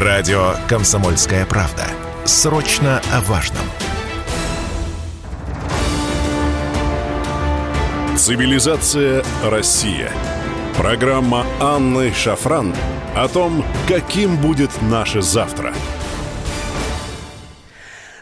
Радио «Комсомольская правда». Срочно о важном. Цивилизация Россия. Программа Анны Шафран о том, каким будет наше завтра.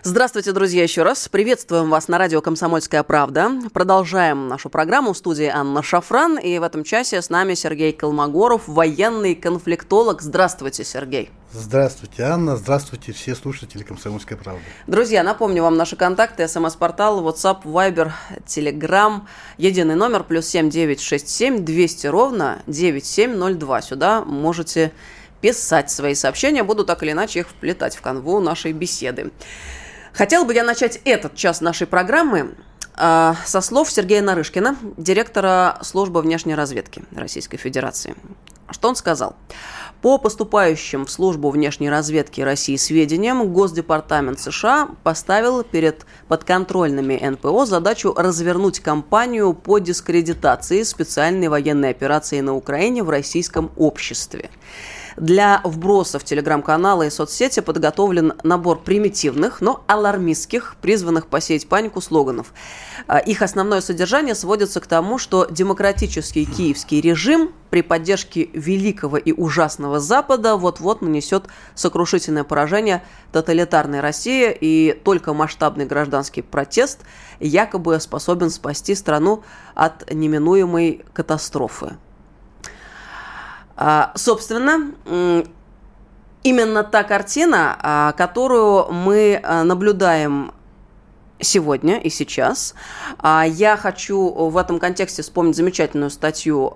Здравствуйте, друзья, еще раз. Приветствуем вас на радио «Комсомольская правда». Продолжаем нашу программу. В студии Анна Шафран. И в этом часе с нами Сергей Колмогоров, военный конфликтолог. Здравствуйте, Сергей. Здравствуйте, Анна. Здравствуйте, все слушатели «Комсомольской правды». Друзья, напомню вам наши контакты. СМС-портал, WhatsApp, Viber, Telegram. Единый номер +7 967 200 ровно 9702. Сюда можете писать свои сообщения. Буду так или иначе их вплетать в канву нашей беседы. Хотела бы я начать этот час нашей программы со слов Сергея Нарышкина, директора службы внешней разведки Российской Федерации. Что он сказал? По поступающим в службу внешней разведки России сведениям, Госдепартамент США поставил перед подконтрольными НПО задачу развернуть кампанию по дискредитации специальной военной операции на Украине в российском обществе. Для вбросов в телеграм-каналы и соцсети подготовлен набор примитивных, но алармистских, призванных посеять панику слоганов. Их основное содержание сводится к тому, что демократический киевский режим при поддержке великого и ужасного Запада вот-вот нанесет сокрушительное поражение тоталитарной России, и только масштабный гражданский протест якобы способен спасти страну от неминуемой катастрофы. Собственно, именно та картина, которую мы наблюдаем сегодня и сейчас. Я хочу в этом контексте вспомнить замечательную статью,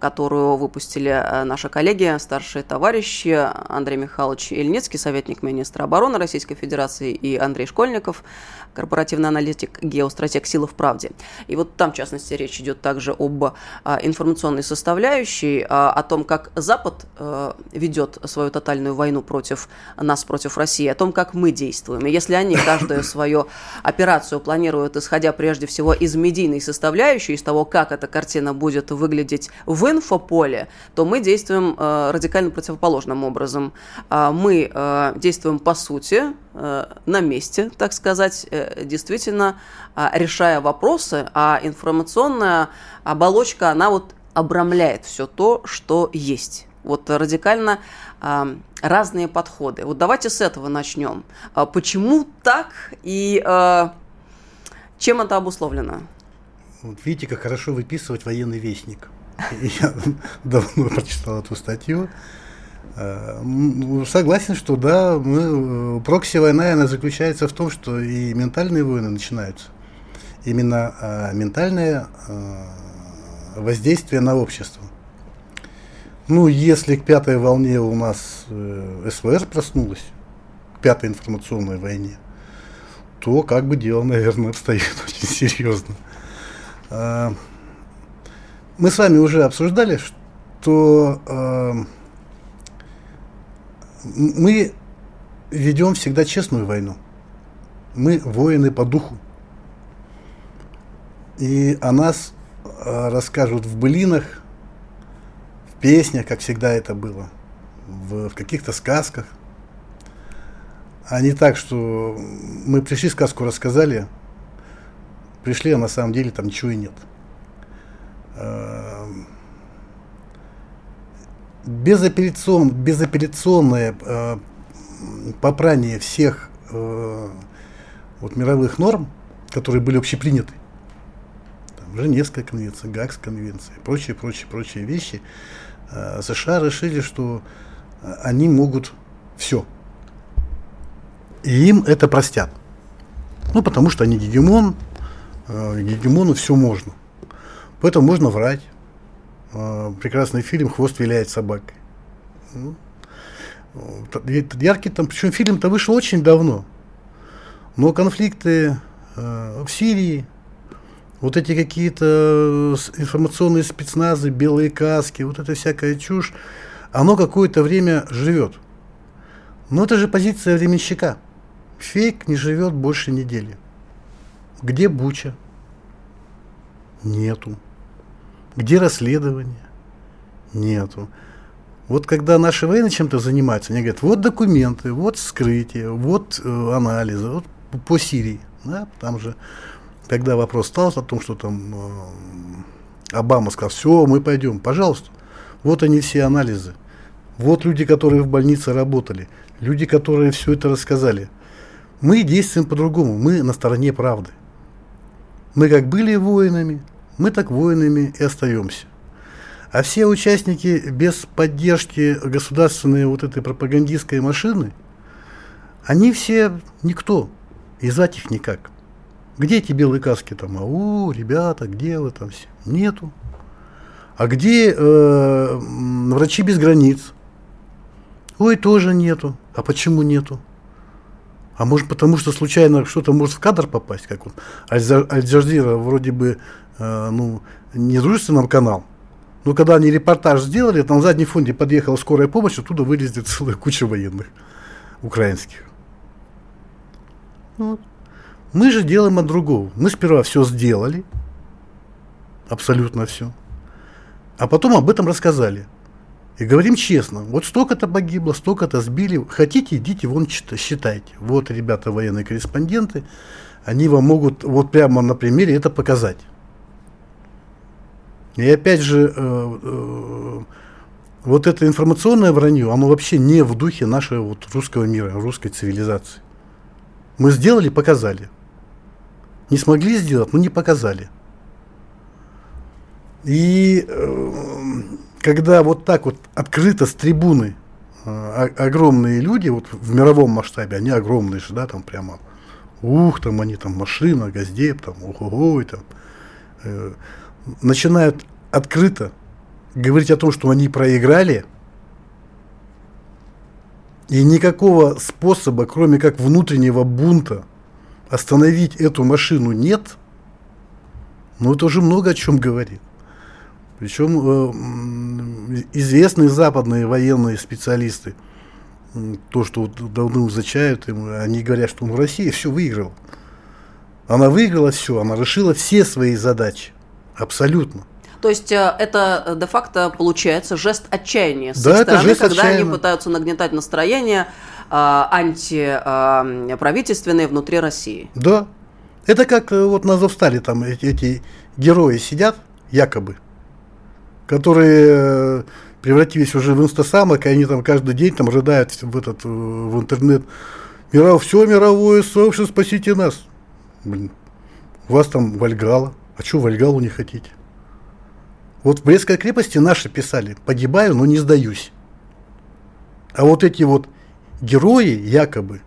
которую выпустили наши коллеги, старшие товарищи Андрей Михайлович Ильницкий, советник министра обороны Российской Федерации, и Андрей Школьников, корпоративный аналитик, геостратег «Сила в правде». И вот там, в частности, речь идет также об информационной составляющей, о том, как Запад ведет свою тотальную войну против нас, против России, о том, как мы действуем. И если они каждую свою операцию планируют, исходя прежде всего из медийной составляющей, из того, как эта картина будет выглядеть в инфополе, то мы действуем радикально противоположным образом. Мы действуем по сути, на месте, так сказать, действительно решая вопросы, а информационная оболочка, она вот обрамляет все то, что есть. Вот радикально разные подходы. Вот давайте с этого начнем. Почему так и чем это обусловлено? Вот видите, как хорошо выписывать «Военный вестник». Я давно прочитал эту статью. Согласен, что да, прокси-война, она заключается в том, что и ментальные войны начинаются. Именно ментальное воздействие на общество. Ну, если к пятой волне у нас СВР проснулась, к пятой информационной войне, то как бы дело, наверное, обстоит очень серьезно. Мы с вами уже обсуждали, что мы ведем всегда честную войну. Мы воины по духу. И о нас расскажут в былинах, в песнях, как всегда это было, в каких-то сказках. А не так, что мы пришли, сказку рассказали, пришли, а на самом деле там ничего и нет. Безапелляционное попрание всех мировых норм, которые были общеприняты, там, Женевская конвенция, Гаагская конвенция и прочие вещи, США решили, что они могут все. И им это простят. Ну, потому что они гегемон, гегемону все можно. Поэтому можно врать. Прекрасный фильм «Хвост виляет собакой». Яркий там, причем фильм-то вышел очень давно. Но конфликты в Сирии, вот эти какие-то информационные спецназы, белые каски, вот эта всякая чушь, оно какое-то время живет. Но это же позиция временщика. Фейк не живет больше недели. Где Буча? Нету. Где расследование? Нету. Вот когда наши военные чем-то занимаются, они говорят, вот документы, вот вскрытие, вот анализы, вот по Сирии. Да, там же тогда вопрос стал о том, что там Обама сказал, все, мы пойдем, пожалуйста. Вот они все анализы. Вот люди, которые в больнице работали, люди, которые все это рассказали. Мы действуем по-другому, мы на стороне правды. Мы как были воинами, мы так воинами и остаемся. А все участники без поддержки государственной вот этой пропагандистской машины, они все никто, и звать их никак. Где эти белые каски там? Ау, ребята, где вы там все? Нету. А где врачи без границ? Ой, тоже нету. А почему нету? А может потому, что случайно что-то может в кадр попасть, как вот Аль-Джазира вроде бы не дружественный канал, но когда они репортаж сделали, там в заднем фонде подъехала скорая помощь, оттуда вылезли целая куча военных украинских. Вот. Мы же делаем от другого. Мы сперва все сделали, абсолютно все, а потом об этом рассказали. И говорим честно, вот столько-то погибло, столько-то сбили, хотите, идите, вон считайте. Вот, ребята, военные корреспонденты, они вам могут вот прямо на примере это показать. И опять же, вот это информационное вранье, оно вообще не в духе нашего вот русского мира, русской цивилизации. Мы сделали, показали. Не смогли сделать, но не показали. И когда вот так вот открыто с трибуны огромные люди, вот в мировом масштабе, они огромные же, да, там прямо, ух, там они там машина, газдеп, там, ого-го, и там, начинают открыто говорить о том, что они проиграли, и никакого способа, кроме как внутреннего бунта, остановить эту машину нет, но это уже много о чем говорит. Причем известные западные военные специалисты, то, что вот давно изучают, они говорят, что Россия все выиграла. Она выиграла все, она решила все свои задачи. Абсолютно. То есть это де-факто получается жест отчаяния с их стороны, когда они пытаются нагнетать настроение антиправительственные внутри России. Да. Это как вот на Азовстале там эти герои сидят, якобы, которые превратились уже в инстасамок, и они там каждый день там рыдают в интернет. Все мировое сообщество, спасите нас. Блин, у вас там Вальгалла. А что Вальгаллу не хотите? Вот в Брестской крепости наши писали, погибаю, но не сдаюсь. А вот эти вот герои, якобы,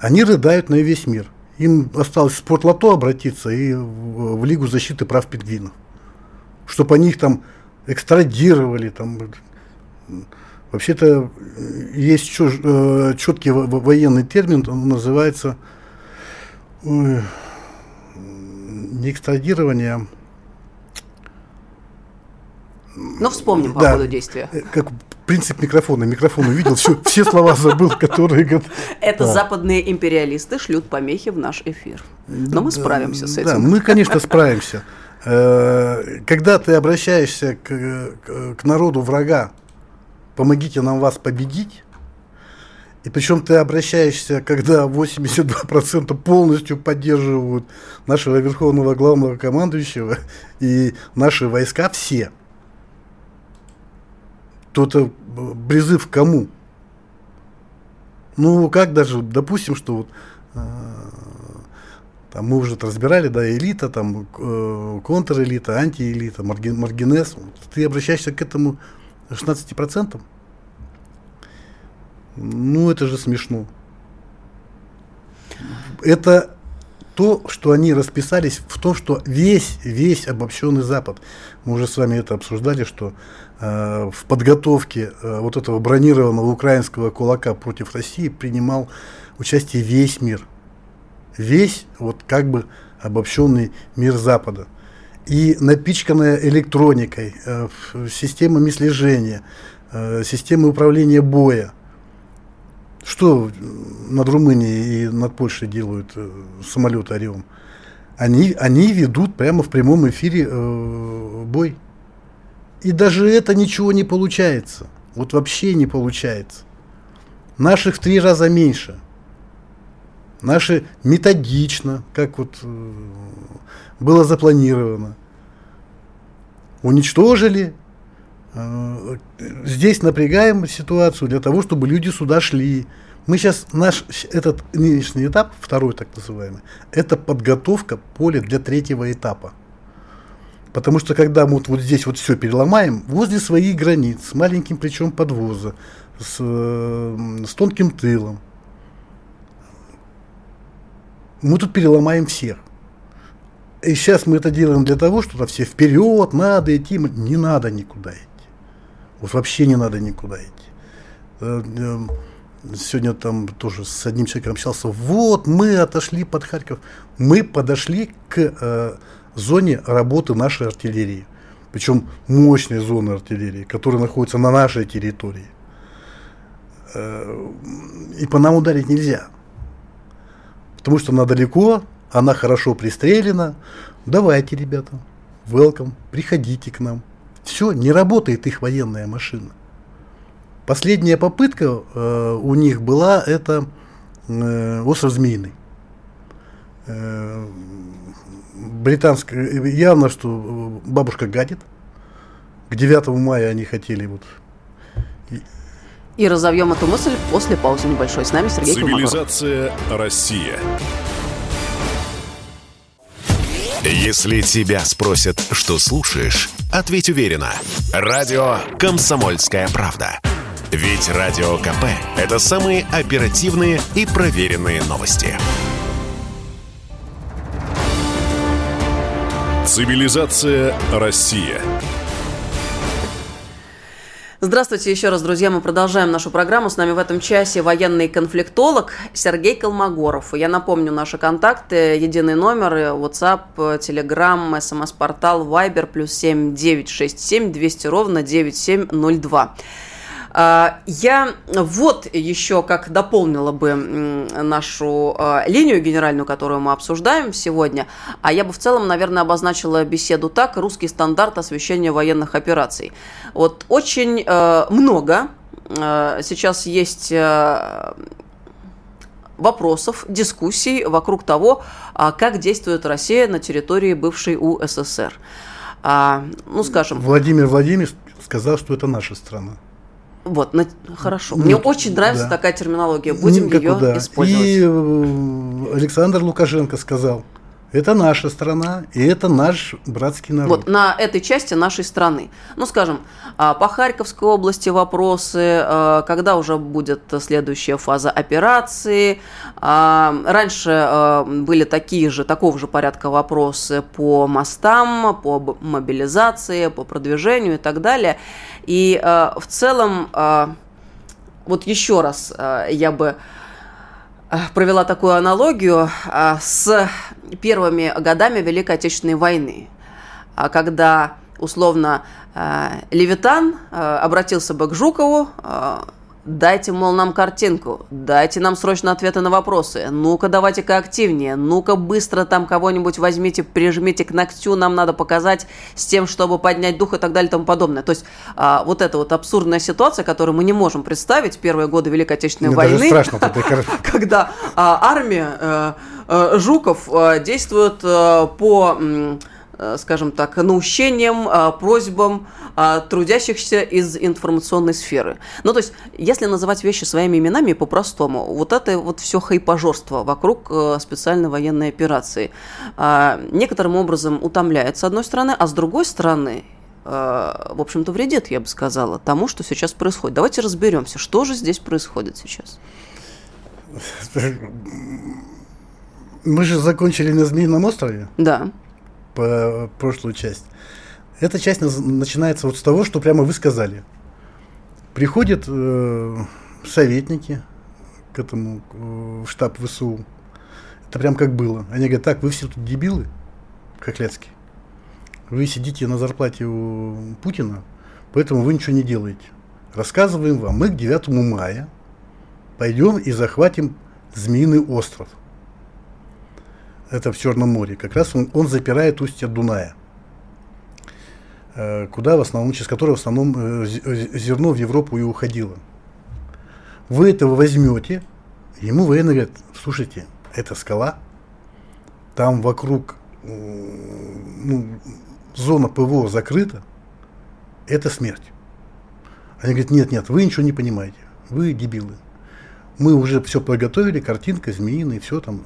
они рыдают на весь мир. Им осталось в спортлото обратиться и в Лигу защиты прав пингвинов. Чтобы они их там экстрадировали, там вообще-то есть четкий военный термин, он называется не экстрадирование, но вспомним по ходу действия. Как принцип микрофона, микрофон увидел, все слова забыл, которые. Это западные империалисты шлют помехи в наш эфир, но мы справимся с этим. Да, мы, конечно, справимся. Когда ты обращаешься к народу врага, помогите нам вас победить, и причем ты обращаешься, когда 82% полностью поддерживают нашего верховного главнокомандующего и наши войска все, то это призыв к кому? Ну, как даже, допустим, что вот мы уже разбирали, да, элита, там, контрэлита, антиэлита, маргинез. Ты обращаешься к этому 16%. Ну, это же смешно. Это то, что они расписались в том, что весь обобщенный Запад. Мы уже с вами это обсуждали, что в подготовке вот этого бронированного украинского кулака против России принимал участие весь мир. Весь вот как бы обобщенный мир Запада. И напичканная электроникой, системами слежения, системой управления боя. Что над Румынией и над Польшей делают самолеты «Орион»? Они ведут прямо в прямом эфире бой. И даже это ничего не получается. Вот вообще не получается. Наших в 3 раза меньше. Наши методично, как вот было запланировано, уничтожили. Здесь напрягаем ситуацию для того, чтобы люди сюда шли. Мы сейчас, наш этот нынешний этап, второй так называемый, это подготовка поля для 3-го этапа. Потому что когда мы вот здесь вот все переломаем, возле своих границ, с маленьким плечом подвоза, с тонким тылом, мы тут переломаем всех. И сейчас мы это делаем для того, что все вперед, надо идти. Не надо никуда идти. Вот вообще не надо никуда идти. Сегодня там тоже с одним человеком общался. Вот мы отошли под Харьков. Мы подошли к зоне работы нашей артиллерии. Причем мощной зоны артиллерии, которая находится на нашей территории. И по нам ударить нельзя. Потому что она далеко, она хорошо пристрелена. Давайте, ребята, welcome, приходите к нам. Все, не работает их военная машина. Последняя попытка у них была, это остров Змеиный. Британская, явно, что бабушка гадит. К 9 мая они хотели вот... И разовьем эту мысль после паузы небольшой. С нами Сергей Колмогоров. Цивилизация Россия. Если тебя спросят, что слушаешь, ответь уверенно. Радио «Комсомольская правда». Ведь Радио КП – это самые оперативные и проверенные новости. Цивилизация Россия. Здравствуйте еще раз, друзья. Мы продолжаем нашу программу. С нами в этом часе военный конфликтолог Сергей Колмогоров. Я напомню наши контакты. Единый номер, WhatsApp, Telegram, СМС-портал, Viber, +7 967 200 9702. Я вот еще как дополнила бы нашу линию генеральную, которую мы обсуждаем сегодня, а я бы в целом, наверное, обозначила беседу так: русский стандарт освещения военных операций. Вот очень много сейчас есть вопросов, дискуссий вокруг того, как действует Россия на территории бывшей УССР. Ну, скажем... Владимир Владимирович сказал, что это наша страна. Вот, хорошо. Мне очень нравится такая терминология. Будем ее использовать. И Александр Лукашенко сказал: это наша страна, и это наш братский народ. Вот, на этой части нашей страны. Ну, скажем, по Харьковской области вопросы, когда уже будет следующая фаза операции. Раньше были такого же порядка вопросы по мостам, по мобилизации, по продвижению и так далее. И в целом, вот еще раз я бы провела такую аналогию с первыми годами Великой Отечественной войны, когда, условно, Левитан обратился бы к Жукову: дайте, мол, нам картинку, дайте нам срочно ответы на вопросы, ну-ка давайте-ка активнее, ну-ка быстро там кого-нибудь возьмите, прижмите к ногтю, нам надо показать с тем, чтобы поднять дух и так далее и тому подобное. То есть вот эта вот абсурдная ситуация, которую мы не можем представить, первые годы Великой Отечественной войны, когда армия Жуков действует по... скажем так, наущением, просьбам трудящихся из информационной сферы. Ну, то есть, если называть вещи своими именами по-простому, вот это вот все хайпажорство вокруг специальной военной операции некоторым образом утомляет, с одной стороны, а с другой стороны, в общем-то, вредит, я бы сказала, тому, что сейчас происходит. Давайте разберемся, что же здесь происходит сейчас. Мы же закончили на Змеином острове? Да. Прошлую часть. Эта часть начинается вот с того, что прямо вы сказали. Приходят советники к этому в штаб ВСУ. Это прям как было. Они говорят: так, вы все тут дебилы, Хохлядский. Вы сидите на зарплате у Путина, поэтому вы ничего не делаете. Рассказываем вам. Мы к 9 мая пойдем и захватим Змеиный остров. Это в Черном море. Как раз он запирает устье Дуная. куда в основном, через которые в основном зерно в Европу и уходило. Вы этого возьмете, ему военные говорят: слушайте, это скала, там вокруг зона ПВО закрыта, это смерть. Они говорят: нет, вы ничего не понимаете, вы дебилы. Мы уже все подготовили, картинка змеиная, все там,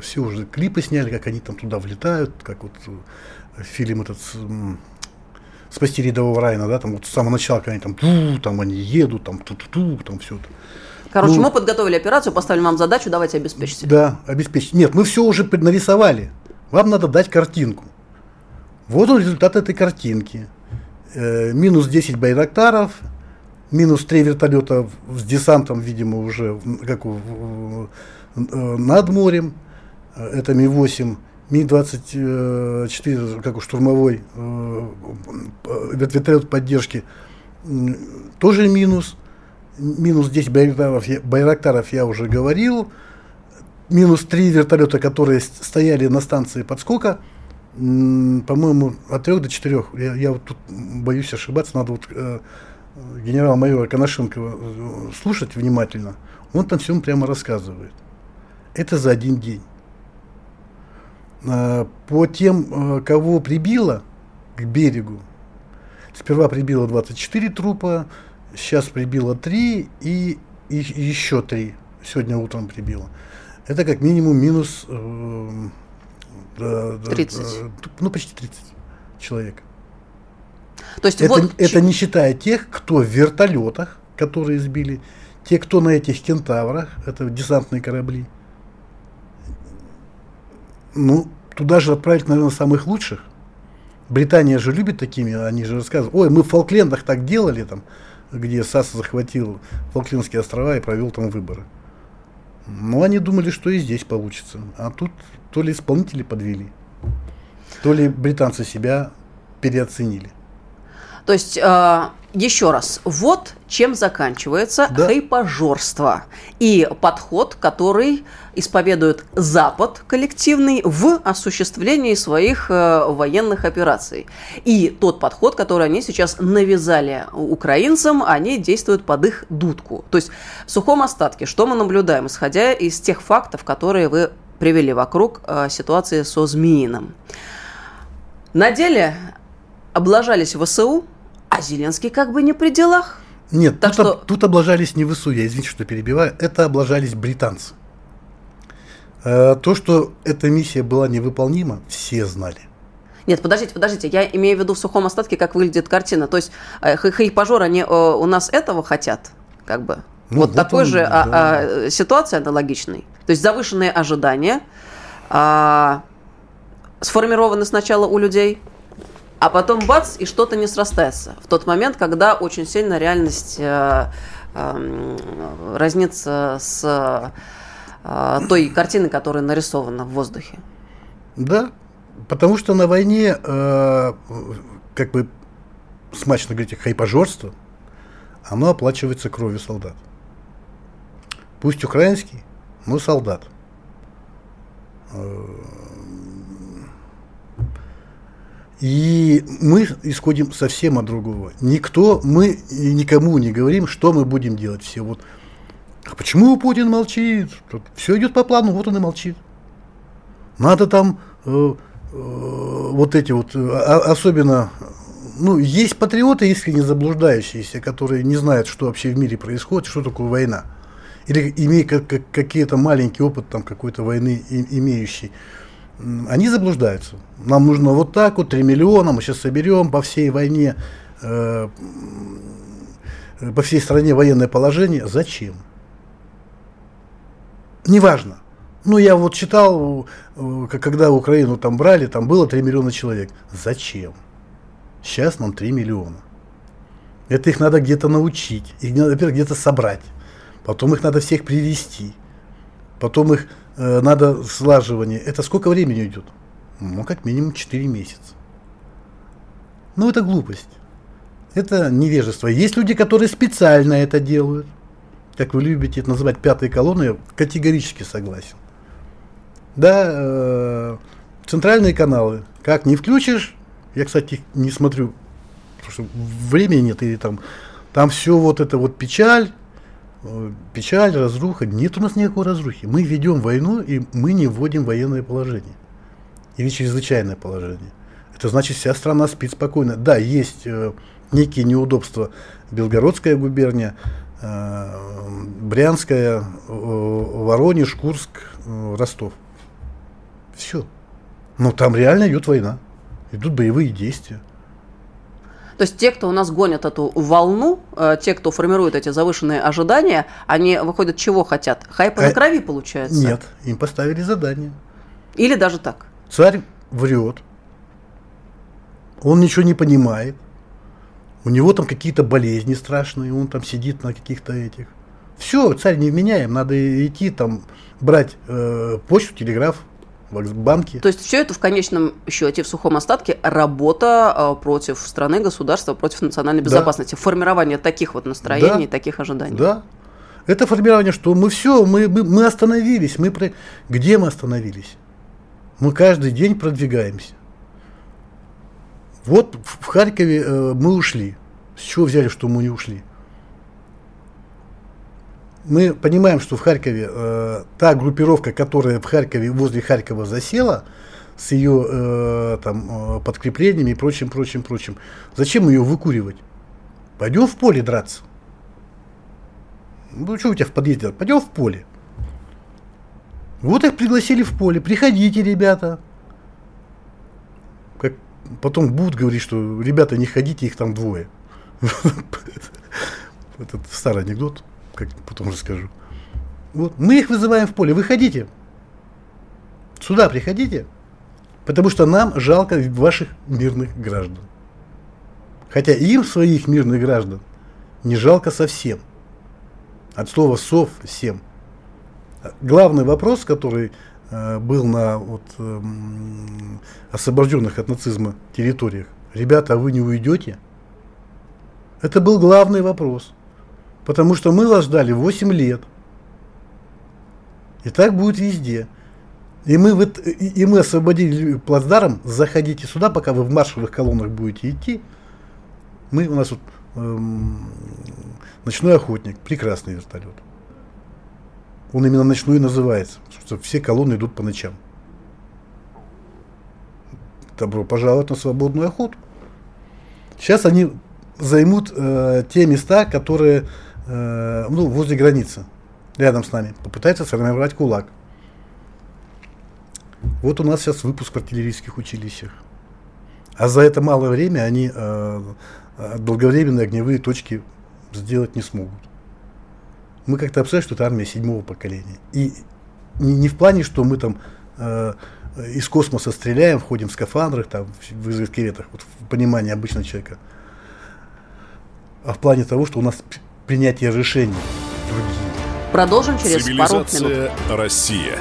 все уже клипы сняли, как они там туда влетают, как вот фильм этот «Спасти рядового Райана», да, там вот с самого начала, когда они там они едут, там ту-ту-ту, там все это. Короче, мы подготовили операцию, поставили вам задачу, давайте обеспечить. Да, обеспечить. Нет, мы все уже нарисовали, вам надо дать картинку. Вот он, результат этой картинки. Минус 10 байрактаров, минус 3 вертолета с десантом, видимо, уже как над морем, это Ми-8, Ми-24, как штурмовой вертолет поддержки, тоже минус, минус 10 байрактаров, я уже говорил, минус 3 вертолета, которые стояли на станции подскока, по-моему, от 3 до 4, я вот тут боюсь ошибаться, надо вот генерал-майора Коношенкова слушать внимательно, он там всем прямо рассказывает. Это за один день. По тем, кого прибило к берегу, сперва прибило 24 трупа, сейчас прибило 3 и еще 3 сегодня утром прибило. Это как минимум минус 30. Почти 30 человек. То есть это не считая тех, кто в вертолетах, которые сбили, те, кто на этих кентаврах, это десантные корабли. Ну, туда же отправить, наверное, самых лучших. Британия же любит такими, они же рассказывают: ой, мы в Фолклендах так делали, там, где САС захватил Фолклендские острова и провел там выборы. Но они думали, что и здесь получится. А тут то ли исполнители подвели, то ли британцы себя переоценили. То есть, еще раз, вот чем заканчивается хайпажорство и подход, который исповедует Запад коллективный в осуществлении своих военных операций. И тот подход, который они сейчас навязали украинцам, они действуют под их дудку. То есть в сухом остатке, что мы наблюдаем, исходя из тех фактов, которые вы привели вокруг ситуации со Змеиным. На деле облажались ВСУ, а Зеленский как бы не при делах. Нет, тут облажались не ВСУ, я извините, что перебиваю, это облажались британцы. То, что эта миссия была невыполнима, все знали. Нет, подождите, я имею в виду в сухом остатке, как выглядит картина. То есть хайпажоры, они у нас этого хотят, как бы. Ну, вот такой он, же ситуация аналогичной. То есть завышенные ожидания сформированы сначала у людей, а потом бац, и что-то не срастается. В тот момент, когда очень сильно реальность разнится с той картиной, которая нарисована в воздухе. Да, потому что на войне, как бы смачно говорить, хайпажорство, оно оплачивается кровью солдат. Пусть украинский, но солдат. И мы исходим совсем от другого. Мы никому не говорим, что мы будем делать все. Вот. А почему Путин молчит? Все идет по плану, вот он и молчит. Надо там вот эти вот, особенно, есть патриоты искренне заблуждающиеся, которые не знают, что вообще в мире происходит, что такое война. Или имея какие-то маленький опыт там, какой-то войны имеющий. Они заблуждаются. Нам нужно вот так вот, 3 миллиона, мы сейчас соберем по всей войне, по всей стране военное положение. Зачем? Неважно. Я вот читал, когда Украину там брали, там было 3 миллиона человек. Зачем? Сейчас нам 3 миллиона. Это их надо где-то научить, их надо, во-первых, где-то собрать, потом их надо всех привести, потом их надо слаживание. Это сколько времени идет? Как минимум 4 месяца. Это глупость. Это невежество. Есть люди, которые специально это делают. Как вы любите это называть пятой колонной, я категорически согласен. Да, центральные каналы. Как не включишь, Я, кстати, их не смотрю, потому что времени нет, и там все вот это вот печаль, разруха. Нет у нас никакой разрухи. Мы ведем войну, и мы не вводим военное положение. Или чрезвычайное положение. Это значит, вся страна спит спокойно. Да, есть некие неудобства. Белгородская губерния, Брянская, Воронеж, Курск, Ростов. Все. Но там реально идет война. Идут боевые действия. То есть те, кто у нас гонят эту волну, те, кто формирует эти завышенные ожидания, они выходят чего хотят? Хайпа на крови получается? Нет, им поставили задание. Или даже так? Царь врет. Он ничего не понимает. У него там какие-то болезни страшные. Он там сидит на каких-то этих. Все, царь не вменяем. Надо идти там брать почту, телеграф. Банки. То есть все это в конечном счете, в сухом остатке, работа против страны, государства, против национальной безопасности. Да. Формирование таких вот настроений, да. Таких ожиданий. Да. Это формирование, что мы все, мы остановились. Где мы остановились? Мы каждый день продвигаемся. Вот в Харькове мы ушли. С чего взяли, что мы не ушли? Мы понимаем, что в Харькове та группировка, которая в Харькове, возле Харькова засела, с ее подкреплениями и прочим, зачем ее выкуривать? Пойдем в поле драться. Ну, что у тебя в подъезде? Пойдем в поле. Вот их пригласили в поле. Приходите, ребята. Как потом будут говорить, что ребята, не ходите, их там двое. Это старый анекдот. Как потом расскажу. Вот. Мы их вызываем в поле. Выходите. Сюда приходите. Потому что нам жалко ваших мирных граждан. Хотя им своих мирных граждан не жалко совсем. От слова совсем. Главный вопрос, который был на освобожденных от нацизма территориях. Ребята, а вы не уйдете? Это был главный вопрос. Потому что мы вас ждали 8 лет. И так будет везде. И мы освободили плацдарм. Заходите сюда, пока вы в маршевых колоннах будете идти. Ночной охотник. Прекрасный вертолет. Он именно ночной называется. Что все колонны идут по ночам. Добро пожаловать на свободную охоту. Сейчас они займут те места, которые... возле границы, рядом с нами, попытается сформировать кулак. Вот у нас сейчас выпуск в артиллерийских училищах. А за это малое время они долговременные огневые точки сделать не смогут. Мы как-то обсуждаем, что это армия 7-го поколения. И не в плане, что мы там из космоса стреляем, ходим в скафандрах, там, в изоскелетах, вот, в понимании обычного человека. А в плане того, что у нас... принятие решений. Продолжим через пару минут. Цивилизация Россия.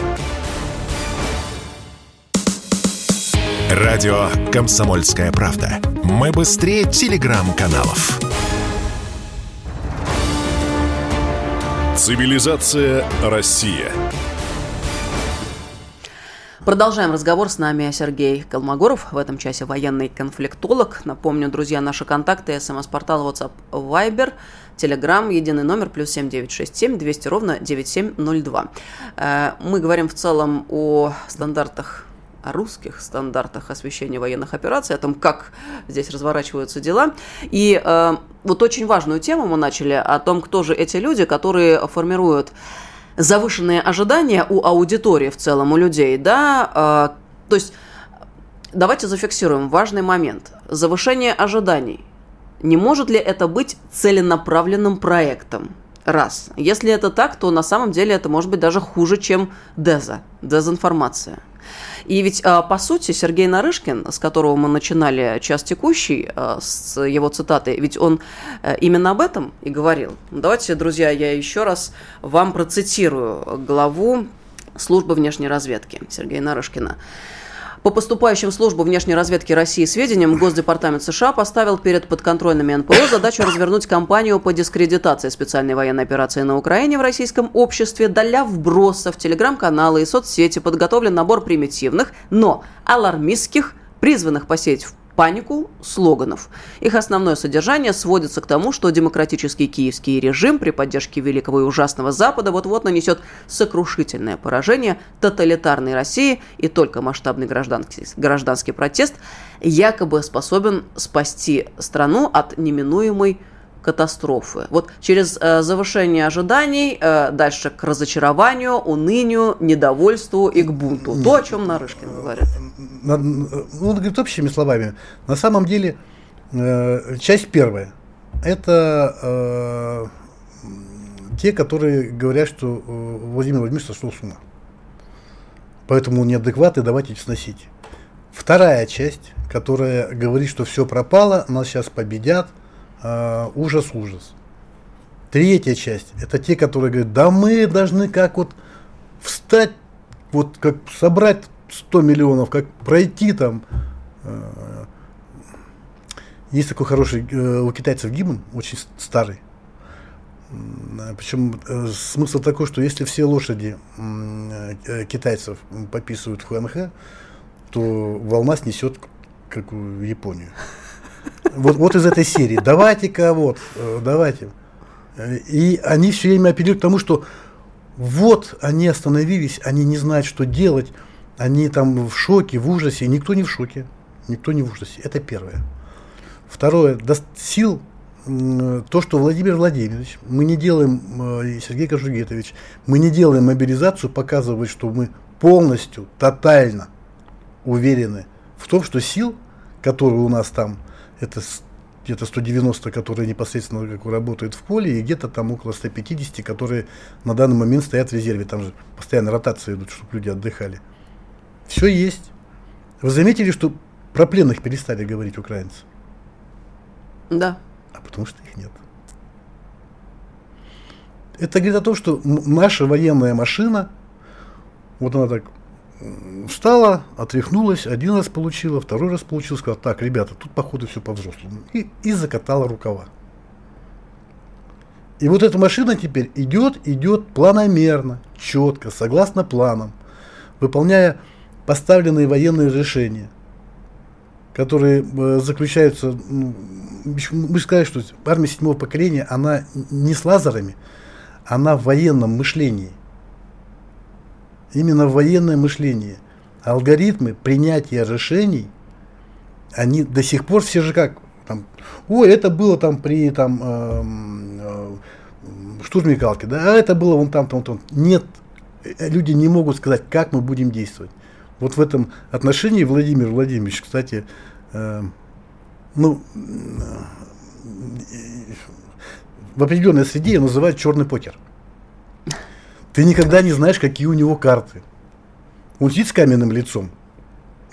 Радио «Комсомольская правда». Мы быстрее телеграм-каналов. Цивилизация Россия. Продолжаем разговор. С нами Сергей Колмогоров. В этом часе военный конфликтолог. Напомню, друзья, наши контакты. СМС-портал WhatsApp Viber. Телеграм, единый номер, плюс 7967 200 ровно 9702. Мы говорим в целом о стандартах, о русских стандартах освещения военных операций, о том, как здесь разворачиваются дела. И вот очень важную тему мы начали, о том, кто же эти люди, которые формируют завышенные ожидания у аудитории в целом, у людей. Да? То есть давайте зафиксируем важный момент. Завышение ожиданий. Не может ли это быть целенаправленным проектом? Раз. Если это так, то на самом деле это может быть даже хуже, чем дезинформация. И ведь, по сути, Сергей Нарышкин, с которого мы начинали час текущий, с его цитаты, ведь он именно об этом и говорил. Давайте, друзья, я еще раз вам процитирую главу службы внешней разведки Сергея Нарышкина. По поступающим в службу внешней разведки России сведениям, Госдепартамент США поставил перед подконтрольными НПО задачу развернуть кампанию по дискредитации специальной военной операции на Украине в российском обществе, для вбросов в телеграм-каналы и соцсети подготовлен набор примитивных, но алармистских, призванных посеять панику слоганов. Их основное содержание сводится к тому, что демократический киевский режим при поддержке великого и ужасного Запада вот-вот нанесет сокрушительное поражение тоталитарной России, и только масштабный гражданский протест якобы способен спасти страну от неминуемой катастрофы. Вот через завышение ожиданий дальше к разочарованию, унынию, недовольству и к бунту. То, о чем Нарышкин говорит. Он говорит общими словами. На самом деле, часть первая. Это те, которые говорят, что Владимир Владимирович сошел с ума. Поэтому неадекваты, давайте их сносить. Вторая часть, которая говорит, что все пропало, нас сейчас победят. Ужас. Третья часть – это те, которые говорят, да мы должны как вот встать, вот как собрать 100 миллионов, как пройти там. Есть такой хороший у китайцев гимн, очень старый. Причем смысл такой, что если все лошади китайцев пописывают в Хуанхэ, то волна снесет какую Японию. Вот из этой серии. Давайте-ка вот, давайте. И они все время апеллируют к тому, что вот они остановились, они не знают, что делать, они там в шоке, в ужасе. Никто не в шоке, никто не в ужасе. Это первое. Второе, даст сил то, что Владимир Владимирович, мы не делаем, Сергей Кожугетович, мы не делаем мобилизацию, показывает, что мы полностью, тотально уверены в том, что сил, которые у нас там, это где-то 190, которые непосредственно работают в поле, и где-то там около 150, которые на данный момент стоят в резерве. Там же постоянно ротации идут, чтобы люди отдыхали. Все есть. Вы заметили, что про пленных перестали говорить украинцы? Да. А потому что их нет. Это говорит о том, что наша военная машина, вот она так... встала, отряхнулась, один раз получила, второй раз получила, сказала, так, ребята, тут походу все по-взрослому. И закатала рукава. И вот эта машина теперь идет планомерно, четко, согласно планам, выполняя поставленные военные решения, которые заключаются, мы сказали, что армия седьмого поколения, она не с лазерами, она в военном мышлении. Именно военное мышление, алгоритмы принятия решений, они до сих пор все же как, там, ой, это было там при штурме Калки, да, а это было вон там, там, там. Нет, люди не могут сказать, как мы будем действовать. Вот в этом отношении Владимир Владимирович, кстати, в определенной среде его называют черный покер. Ты никогда не знаешь, какие у него карты. Он сидит с каменным лицом.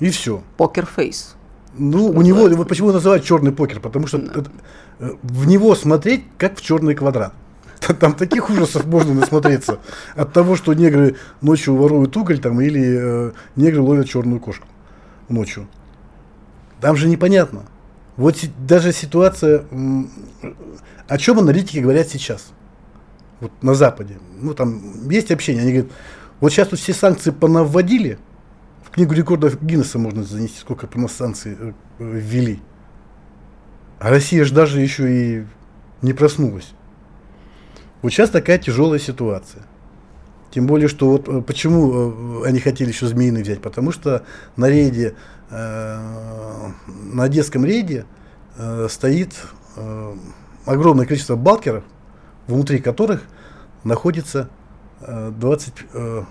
И все. Покерфейс. У него, вот почему называют черный покер? Потому что в него смотреть, как в черный квадрат. Там таких ужасов можно насмотреться. От того, что негры ночью воруют уголь, там, или негры ловят черную кошку ночью. Там же непонятно. Вот даже ситуация... О чем аналитики говорят сейчас? Вот на Западе, там есть общение, они говорят, вот сейчас тут все санкции понавводили, в книгу рекордов Гиннесса можно занести, сколько по нас санкций ввели, а Россия же даже еще и не проснулась. Вот сейчас такая тяжелая ситуация, тем более, что вот почему они хотели еще Змеиный взять, потому что на рейде, на Одесском рейде стоит огромное количество балкеров, внутри которых находится 25,5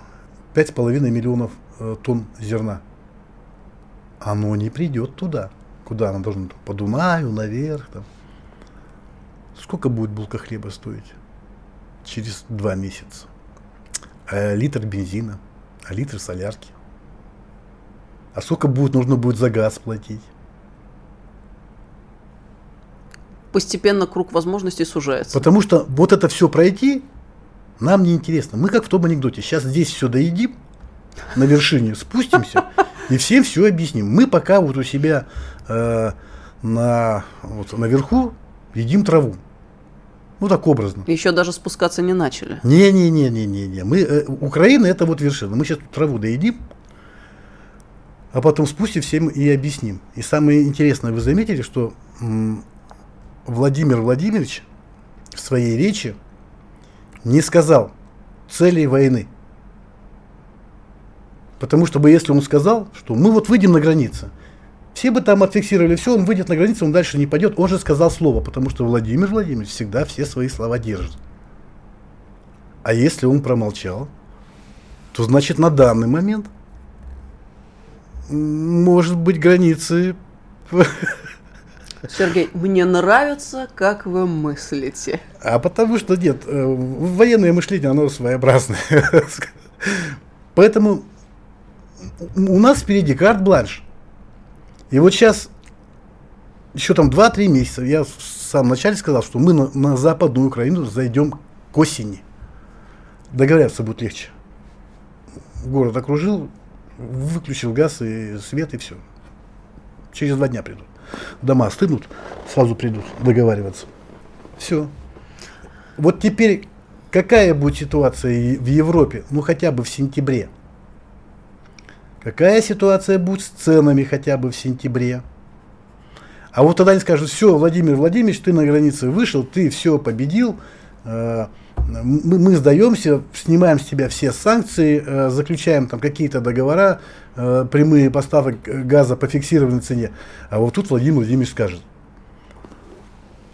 миллионов тонн зерна. Оно не придет туда, куда оно должно, по Дунаю, наверх. Там. Сколько будет булка хлеба стоить? Через 2 месяца. А литр бензина, а литр солярки. А сколько будет, нужно будет за газ платить? Постепенно круг возможностей сужается. Потому что вот это все пройти нам неинтересно. Мы как в том анекдоте. Сейчас здесь все доедим, на вершине спустимся и всем все объясним. Мы пока вот у себя наверху едим траву. Так образно. Еще даже спускаться не начали. Не-не-не-не-не-не. Украина это вот вершина. Мы сейчас траву доедим, а потом спустим всем и объясним. И самое интересное, вы заметили, что Владимир Владимирович в своей речи не сказал целей войны. Потому что бы, если он сказал, что мы вот выйдем на границу, все бы там отфиксировали все, он выйдет на границу, он дальше не пойдет, он же сказал слово, потому что Владимир Владимирович всегда все свои слова держит. А если он промолчал, то значит на данный момент может быть границы... Сергей, мне нравится, как вы мыслите. А потому что нет, военное мышление, оно своеобразное. Поэтому у нас впереди карт-бланш. И вот сейчас еще там 2-3 месяца, я в самом начале сказал, что мы на Западную Украину зайдем к осени. Договорятся будет легче. Город окружил, выключил газ и свет, и все. Через 2 дня придут. Дома остынут, сразу придут договариваться. Все. Вот теперь какая будет ситуация в Европе, ну хотя бы в сентябре? Какая ситуация будет с ценами хотя бы в сентябре? А вот тогда они скажут: все, Владимир Владимирович, ты на границе вышел, ты все победил, мы сдаемся, снимаем с тебя все санкции, заключаем там какие-то договора, прямые поставки газа по фиксированной цене. А вот тут Владимир Владимирович скажет: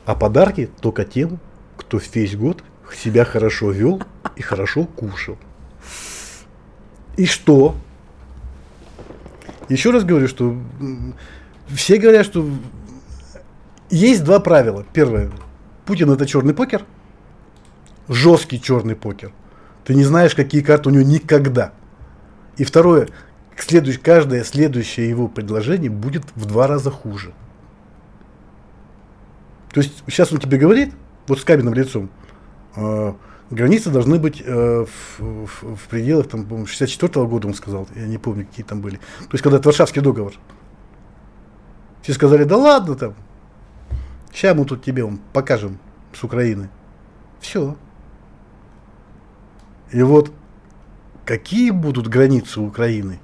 а подарки только тем, кто весь год себя хорошо вел и хорошо кушал. И что? Еще раз говорю, что все говорят, что есть 2 правила. Первое. Путин — это черный покер. Жесткий черный покер. Ты не знаешь, какие карты у него никогда. И второе. Каждое следующее его предложение будет в 2 раза хуже. То есть сейчас он тебе говорит, вот с каменным лицом, границы должны быть в пределах, там, по-моему, 64-го года он сказал, я не помню, какие там были. То есть, когда это Варшавский договор. Все сказали: да ладно там, сейчас мы тут тебе покажем с Украины. Все. И вот какие будут границы Украины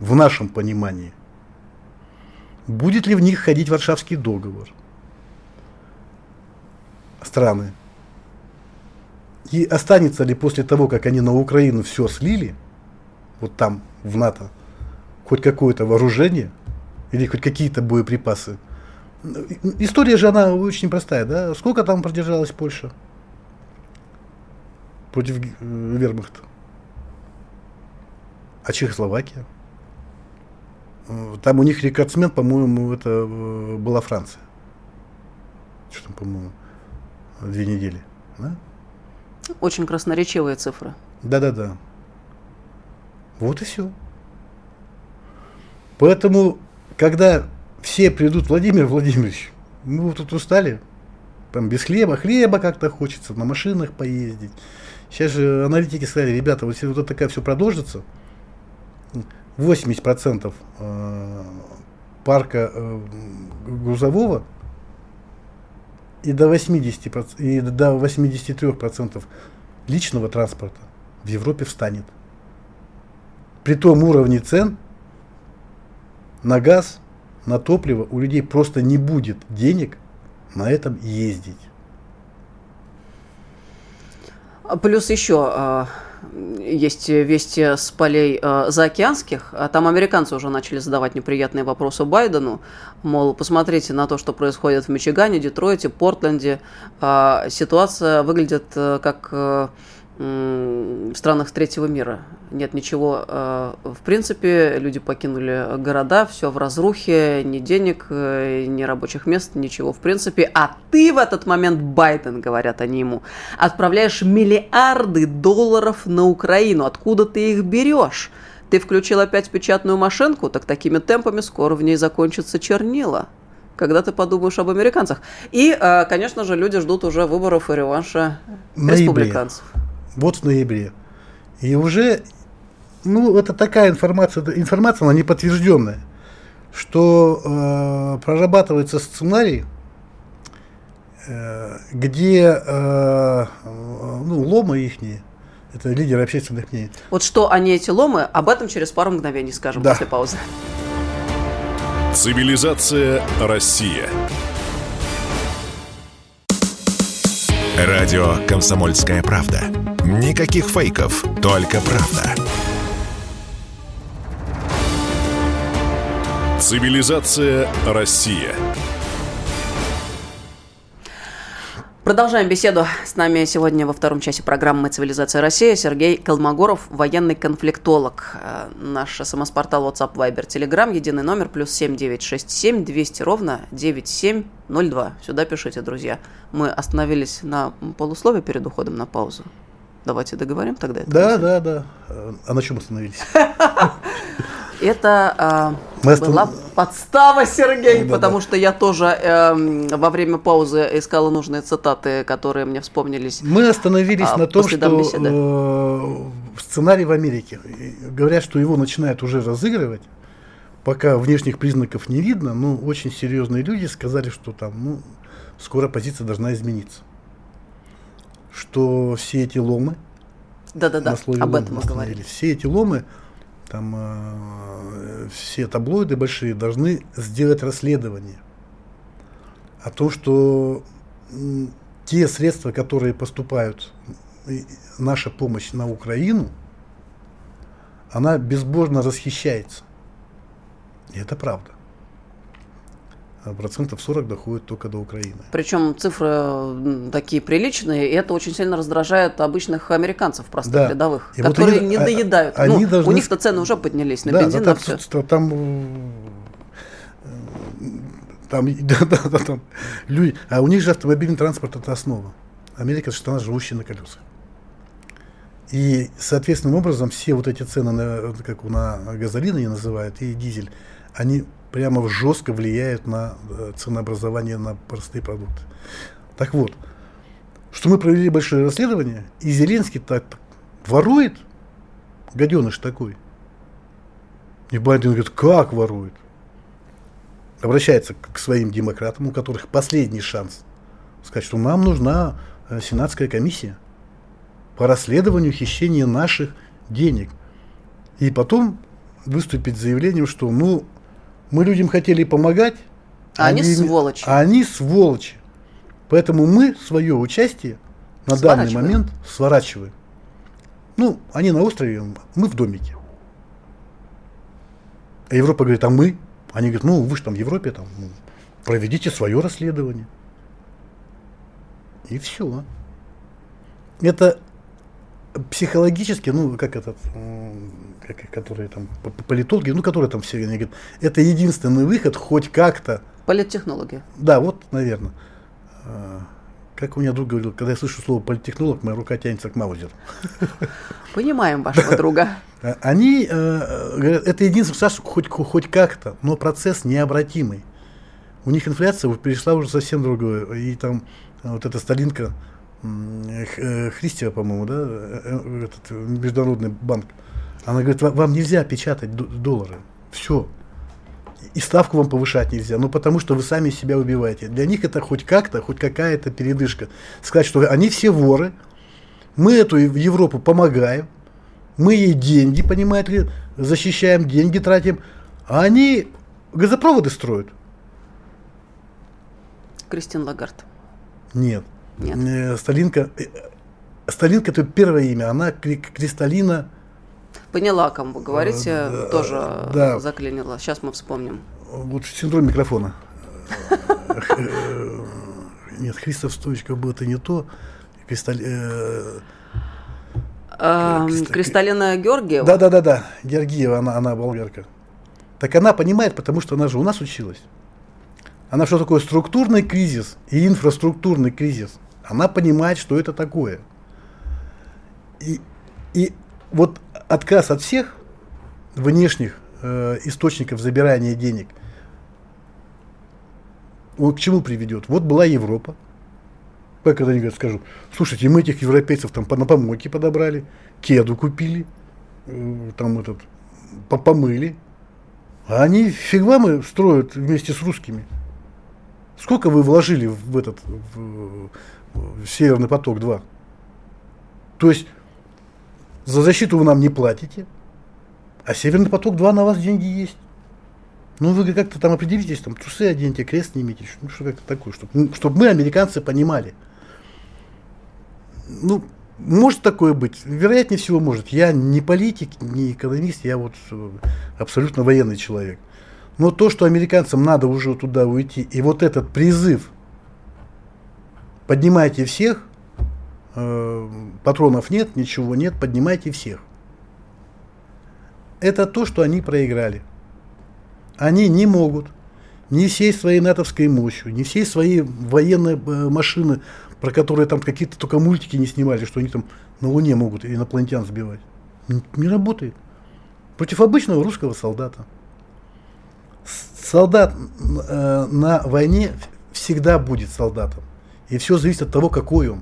в нашем понимании? Будет ли в них ходить Варшавский договор? Страны. И останется ли после того, как они на Украину все слили, вот там, в НАТО, хоть какое-то вооружение или хоть какие-то боеприпасы? История же, она очень простая, да? Сколько там продержалась Польша против вермахта? А Чехословакия? Там у них рекордсмен, по-моему, это была Франция. Что там, по-моему, 2 недели, да? Очень красноречивая цифра. Да. Вот и все. Поэтому, когда все придут: Владимир Владимирович, мы вот тут устали, там без хлеба как-то хочется, на машинах поездить. Сейчас же аналитики сказали: ребята, вот если вот такая все продолжится, 80% парка грузового и до 80%, и до 83% личного транспорта в Европе встанет. При том уровне цен на газ, на топливо у людей просто не будет денег на этом ездить. Плюс еще есть вести с полей заокеанских. Там американцы уже начали задавать неприятные вопросы Байдену. Мол, посмотрите на то, что происходит в Мичигане, Детройте, Портленде. Ситуация выглядит как в странах третьего мира. Нет ничего. В принципе, люди покинули города, все в разрухе, ни денег, ни рабочих мест, ничего в принципе. А ты в этот момент, Байден, говорят они ему, отправляешь миллиарды долларов на Украину. Откуда ты их берешь? Ты включил опять печатную машинку? Так такими темпами скоро в ней закончатся чернила. Когда ты подумаешь об американцах. И, конечно же, люди ждут уже выборов и реванша республиканцев. Вот в ноябре. И уже, это такая информация, она неподтвержденная, что прорабатывается сценарий, где ломы ихние Это лидеры общественных мнений. Вот что они, эти ломы, об этом через пару мгновений скажем, да, после паузы. Цивилизация Россия. Радио «Комсомольская правда». Никаких фейков, только правда. Цивилизация Россия. Продолжаем беседу. С нами сегодня во втором часе программы «Цивилизация Россия» Сергей Колмогоров, военный конфликтолог. Наш СМС-портал WhatsApp, Viber, Telegram, единый номер +7 967 200 ровно 9702. Сюда пишите, друзья. Мы остановились на полуслове перед уходом на паузу. Давайте договорим тогда это. Да. А на чем остановились? Это была подстава, Сергей, потому что я тоже во время паузы искала нужные цитаты, которые мне вспомнились. Мы остановились на том, что сценарий в Америке. Говорят, что его начинают уже разыгрывать, пока внешних признаков не видно, но очень серьезные люди сказали, что там скоро позиция должна измениться. Что все эти ломы, на слове «лом» мы остановились, все эти ломы, там все таблоиды большие должны сделать расследование о том, что те средства, которые поступают, наша помощь на Украину, она безбожно расхищается. И это правда. 40% доходит только до Украины. Причем цифры такие приличные, и это очень сильно раздражает обычных американцев, простых, да, рядовых, и которые вот они, не доедают. Они должны... У них-то цены уже поднялись на бензин, на все. Там люди... А у них же автомобильный транспорт – это основа. Америка – страна, живущая на колесах. И, соответственным образом, все вот эти цены, как на газолин ее называют, и дизель, они... прямо жестко влияют на ценообразование на простые продукты. Так вот, что мы провели большое расследование, и Зеленский так ворует, гаденыш такой. И Байден говорит, как ворует? Обращается к своим демократам, у которых последний шанс сказать, что нам нужна сенатская комиссия по расследованию хищения наших денег. И потом выступить с заявлением, что мы людям хотели помогать, а они сволочи. Поэтому мы свое участие на данный момент сворачиваем. Они на острове, мы в домике. А Европа говорит, а мы? Они говорят, вы же там в Европе, проведите свое расследование. И все. Это психологически, которые там политологи, которые там все говорят, это единственный выход хоть как-то. Политтехнологи. Да, наверное. Как у меня друг говорил, когда я слышу слово политтехнолог, моя рука тянется к Маузеру. Понимаем вашего друга. Они говорят, это единственный хоть как-то, но процесс необратимый. У них инфляция перешла уже совсем другую. И там вот эта Сталинка Христева, по-моему, этот международный банк, она говорит, вам нельзя печатать доллары, все, и ставку вам повышать нельзя, потому что вы сами себя убиваете. Для них это хоть как-то, хоть какая-то передышка. Сказать, что они все воры, мы эту Европу помогаем, мы ей деньги, понимаете ли, защищаем, деньги тратим, а они газопроводы строят. Кристин Лагард. Нет. Сталинка это первое имя, она Кристалина. Поняла, о ком вы говорите, тоже заклинила. Сейчас мы вспомним. Вот синдром микрофона. Нет, Христов Стоечков был, это не то. Кристалина Георгиева? Да, Георгиева, она болгарка. Так она понимает, потому что она же у нас училась. Она что такое структурный кризис и инфраструктурный кризис. Она понимает, что это такое. И вот отказ от всех внешних источников забирания денег, он к чему приведет? Вот была Европа. Я когда-нибудь скажу, слушайте, мы этих европейцев там на помойке подобрали, кеду купили, помыли. А они фигвамы строят вместе с русскими. Сколько вы вложили в Северный поток-2? То есть За защиту вы нам не платите, а Северный поток-2 на вас деньги есть. Ну, вы как-то там определитесь, там трусы оденьте, крест снимите, ну, что как-то такое, чтобы мы, американцы, понимали. Ну, может такое быть, вероятнее всего может. Я не политик, не экономист, я вот абсолютно военный человек. Но то, что американцам надо уже туда уйти, и вот этот призыв «поднимайте всех», патронов нет, ничего нет, поднимайте всех. Это то, что они проиграли. Они не могут ни всей своей натовской мощью, ни всей своей военной машины, про которые там какие-то только мультики не снимали, что они там на Луне могут инопланетян сбивать. Не работает. Против обычного русского солдата. Солдат на войне всегда будет солдатом. И все зависит от того, какой он.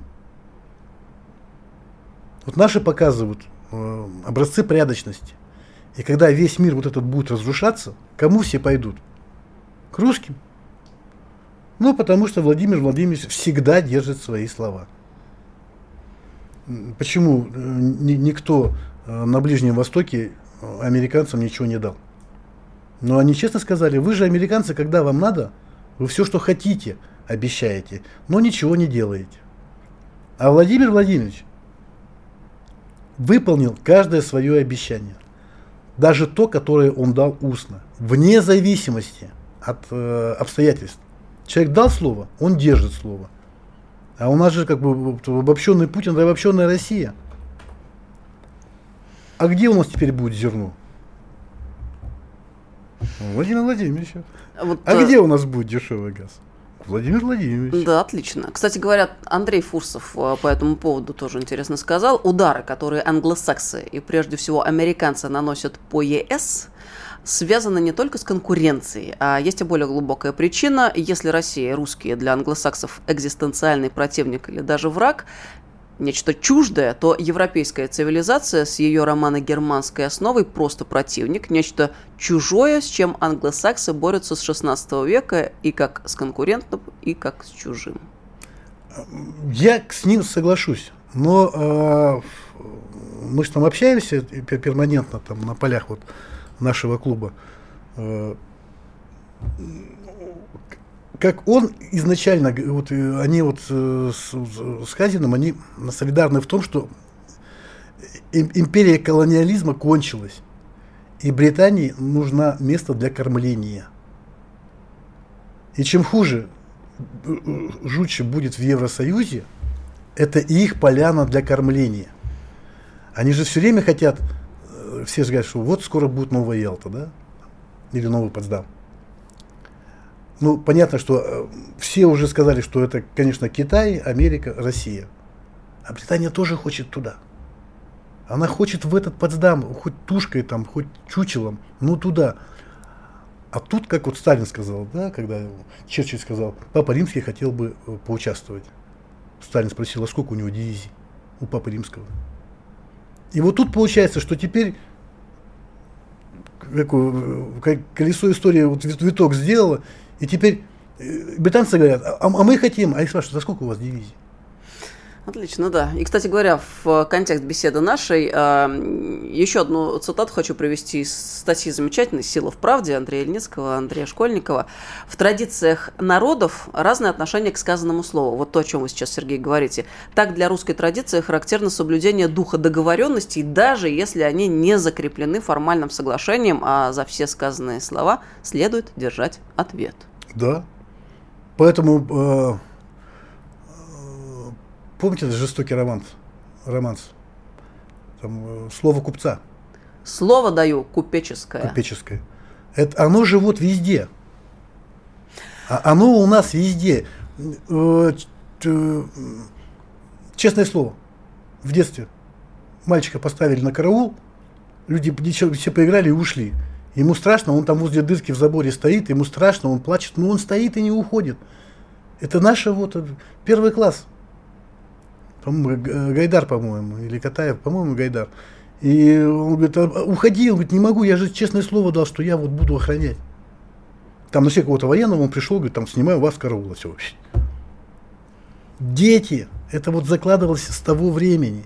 Вот наши показывают образцы порядочности. И когда весь мир вот этот будет разрушаться, кому все пойдут? К русским. Ну, потому что Владимир Владимирович всегда держит свои слова. Почему никто на Ближнем Востоке американцам ничего не дал? Но они честно сказали, вы же американцы, когда вам надо, вы все, что хотите, обещаете, но ничего не делаете. А Владимир Владимирович выполнил каждое свое обещание. Даже то, которое он дал устно. Вне зависимости от обстоятельств. Человек дал слово, он держит слово. А у нас же как бы обобщенный Путин, да обобщенная Россия. А где у нас теперь будет зерно? Владимир Владимирович. Вот, а где у нас будет дешевый газ? Владимир Владимирович. Да, отлично. Кстати говоря, Андрей Фурсов по этому поводу тоже интересно сказал. Удары, которые англосаксы и прежде всего американцы наносят по ЕС, связаны не только с конкуренцией, а есть и более глубокая причина. Если Россия и русские для англосаксов экзистенциальный противник или даже враг, нечто чуждое, то европейская цивилизация с ее романо-германской основой просто противник, нечто чужое, с чем англосаксы борются с 16 века и как с конкурентом, и как с чужим. Я с ним соглашусь, но мы же там общаемся перманентно там, на полях вот нашего клуба. Как он изначально, вот, они вот с Хазиным, они солидарны в том, что империя колониализма кончилась, и Британии нужно место для кормления. И чем хуже, жутче будет в Евросоюзе, это их поляна для кормления. Они же все время хотят, все же говорят, что вот скоро будет новая Ялта, да? Или новый Потсдам. Ну, понятно, что все уже сказали, что это, конечно, Китай, Америка, Россия. А Британия тоже хочет туда. Она хочет в этот Потсдам, хоть тушкой там, хоть чучелом, ну туда. А тут, как вот Сталин сказал, да, когда Черчилль сказал, Папа Римский хотел бы поучаствовать. Сталин спросил, а сколько у него дивизий, у Папы Римского. И вот тут получается, что теперь... Как колесо истории вот виток сделало, и теперь британцы говорят, а мы хотим, а их спрашивают, а сколько у вас дивизий? Отлично, да. И, кстати говоря, в контекст беседы нашей, еще одну цитату хочу привести из статьи замечательной «Сила в правде» Андрея Ильницкого, Андрея Школьникова. В традициях народов разное отношение к сказанному слову. Вот то, о чем вы сейчас, Сергей, говорите. Так для русской традиции характерно соблюдение духа договоренностей, даже если они не закреплены формальным соглашением, а за все сказанные слова следует держать ответ. Да. Поэтому... Помните этот жестокий романс? Там, слово купца. Слово даю купеческое. Купеческое. Это, оно живет везде. Оно у нас везде. Честное слово. В детстве мальчика поставили на караул, люди все поиграли и ушли. Ему страшно, он там возле дырки в заборе стоит, ему страшно, он плачет, но он стоит и не уходит. Это наше вот первый класс. Гайдар, по-моему, или Катаев, по-моему, Гайдар. И он говорит, уходи, он говорит, не могу, я же честное слово дал, что я вот буду охранять. Там на всякого-то военного он пришел, говорит, там снимаю вас с караула, все вообще. Дети, это вот закладывалось с того времени.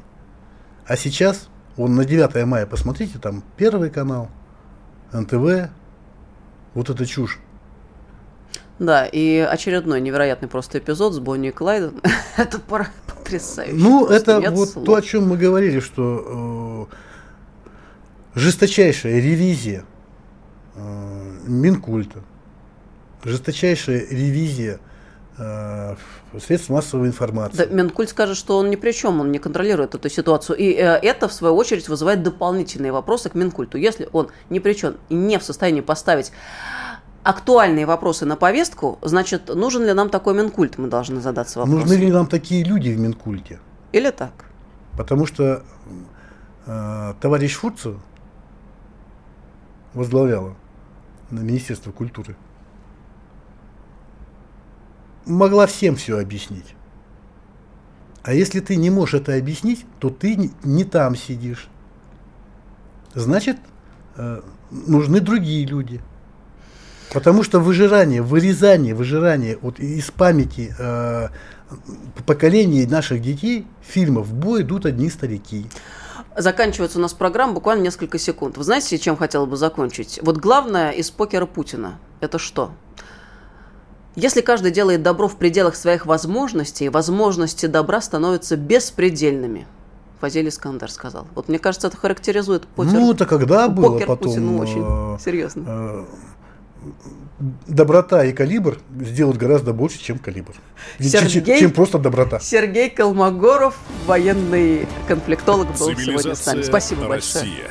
А сейчас Вон на 9 мая посмотрите, там Первый канал, НТВ, вот эта чушь. Да, и очередной невероятный просто эпизод с Бонни и Клайдом. Это потрясающе. Ну, это вот слов. То, о чем мы говорили, что жесточайшая ревизия Минкульта, жесточайшая ревизия средств массовой информации. Да, Минкульт скажет, что он ни при чем, он не контролирует эту ситуацию. И это, в свою очередь, вызывает дополнительные вопросы к Минкульту. Если он ни при чем и не в состоянии поставить актуальные вопросы на повестку, значит, нужен ли нам такой Минкульт, мы должны задаться вопросом. Нужны ли нам такие люди в Минкульте? Или так? Потому что товарищ Фурсов возглавляла на Министерство культуры. Могла всем все объяснить. А если ты не можешь это объяснить, то ты не там сидишь. Значит, нужны другие люди. Потому что вырезание вот из памяти поколений наших детей фильмов в бой идут одни старики. Заканчивается у нас программа буквально несколько секунд. Вы знаете, чем хотела бы закончить? Вот главное из покера Путина – это что? Если каждый делает добро в пределах своих возможностей, возможности добра становятся беспредельными. Фазиль Искандер сказал. Вот мне кажется, это характеризует покер. Ну, это когда было покер потом? Путину очень серьезно. Доброта и калибр сделают гораздо больше, чем калибр. Чем просто доброта. Сергей Колмогоров, военный конфликтолог, был сегодня с нами. Спасибо большое.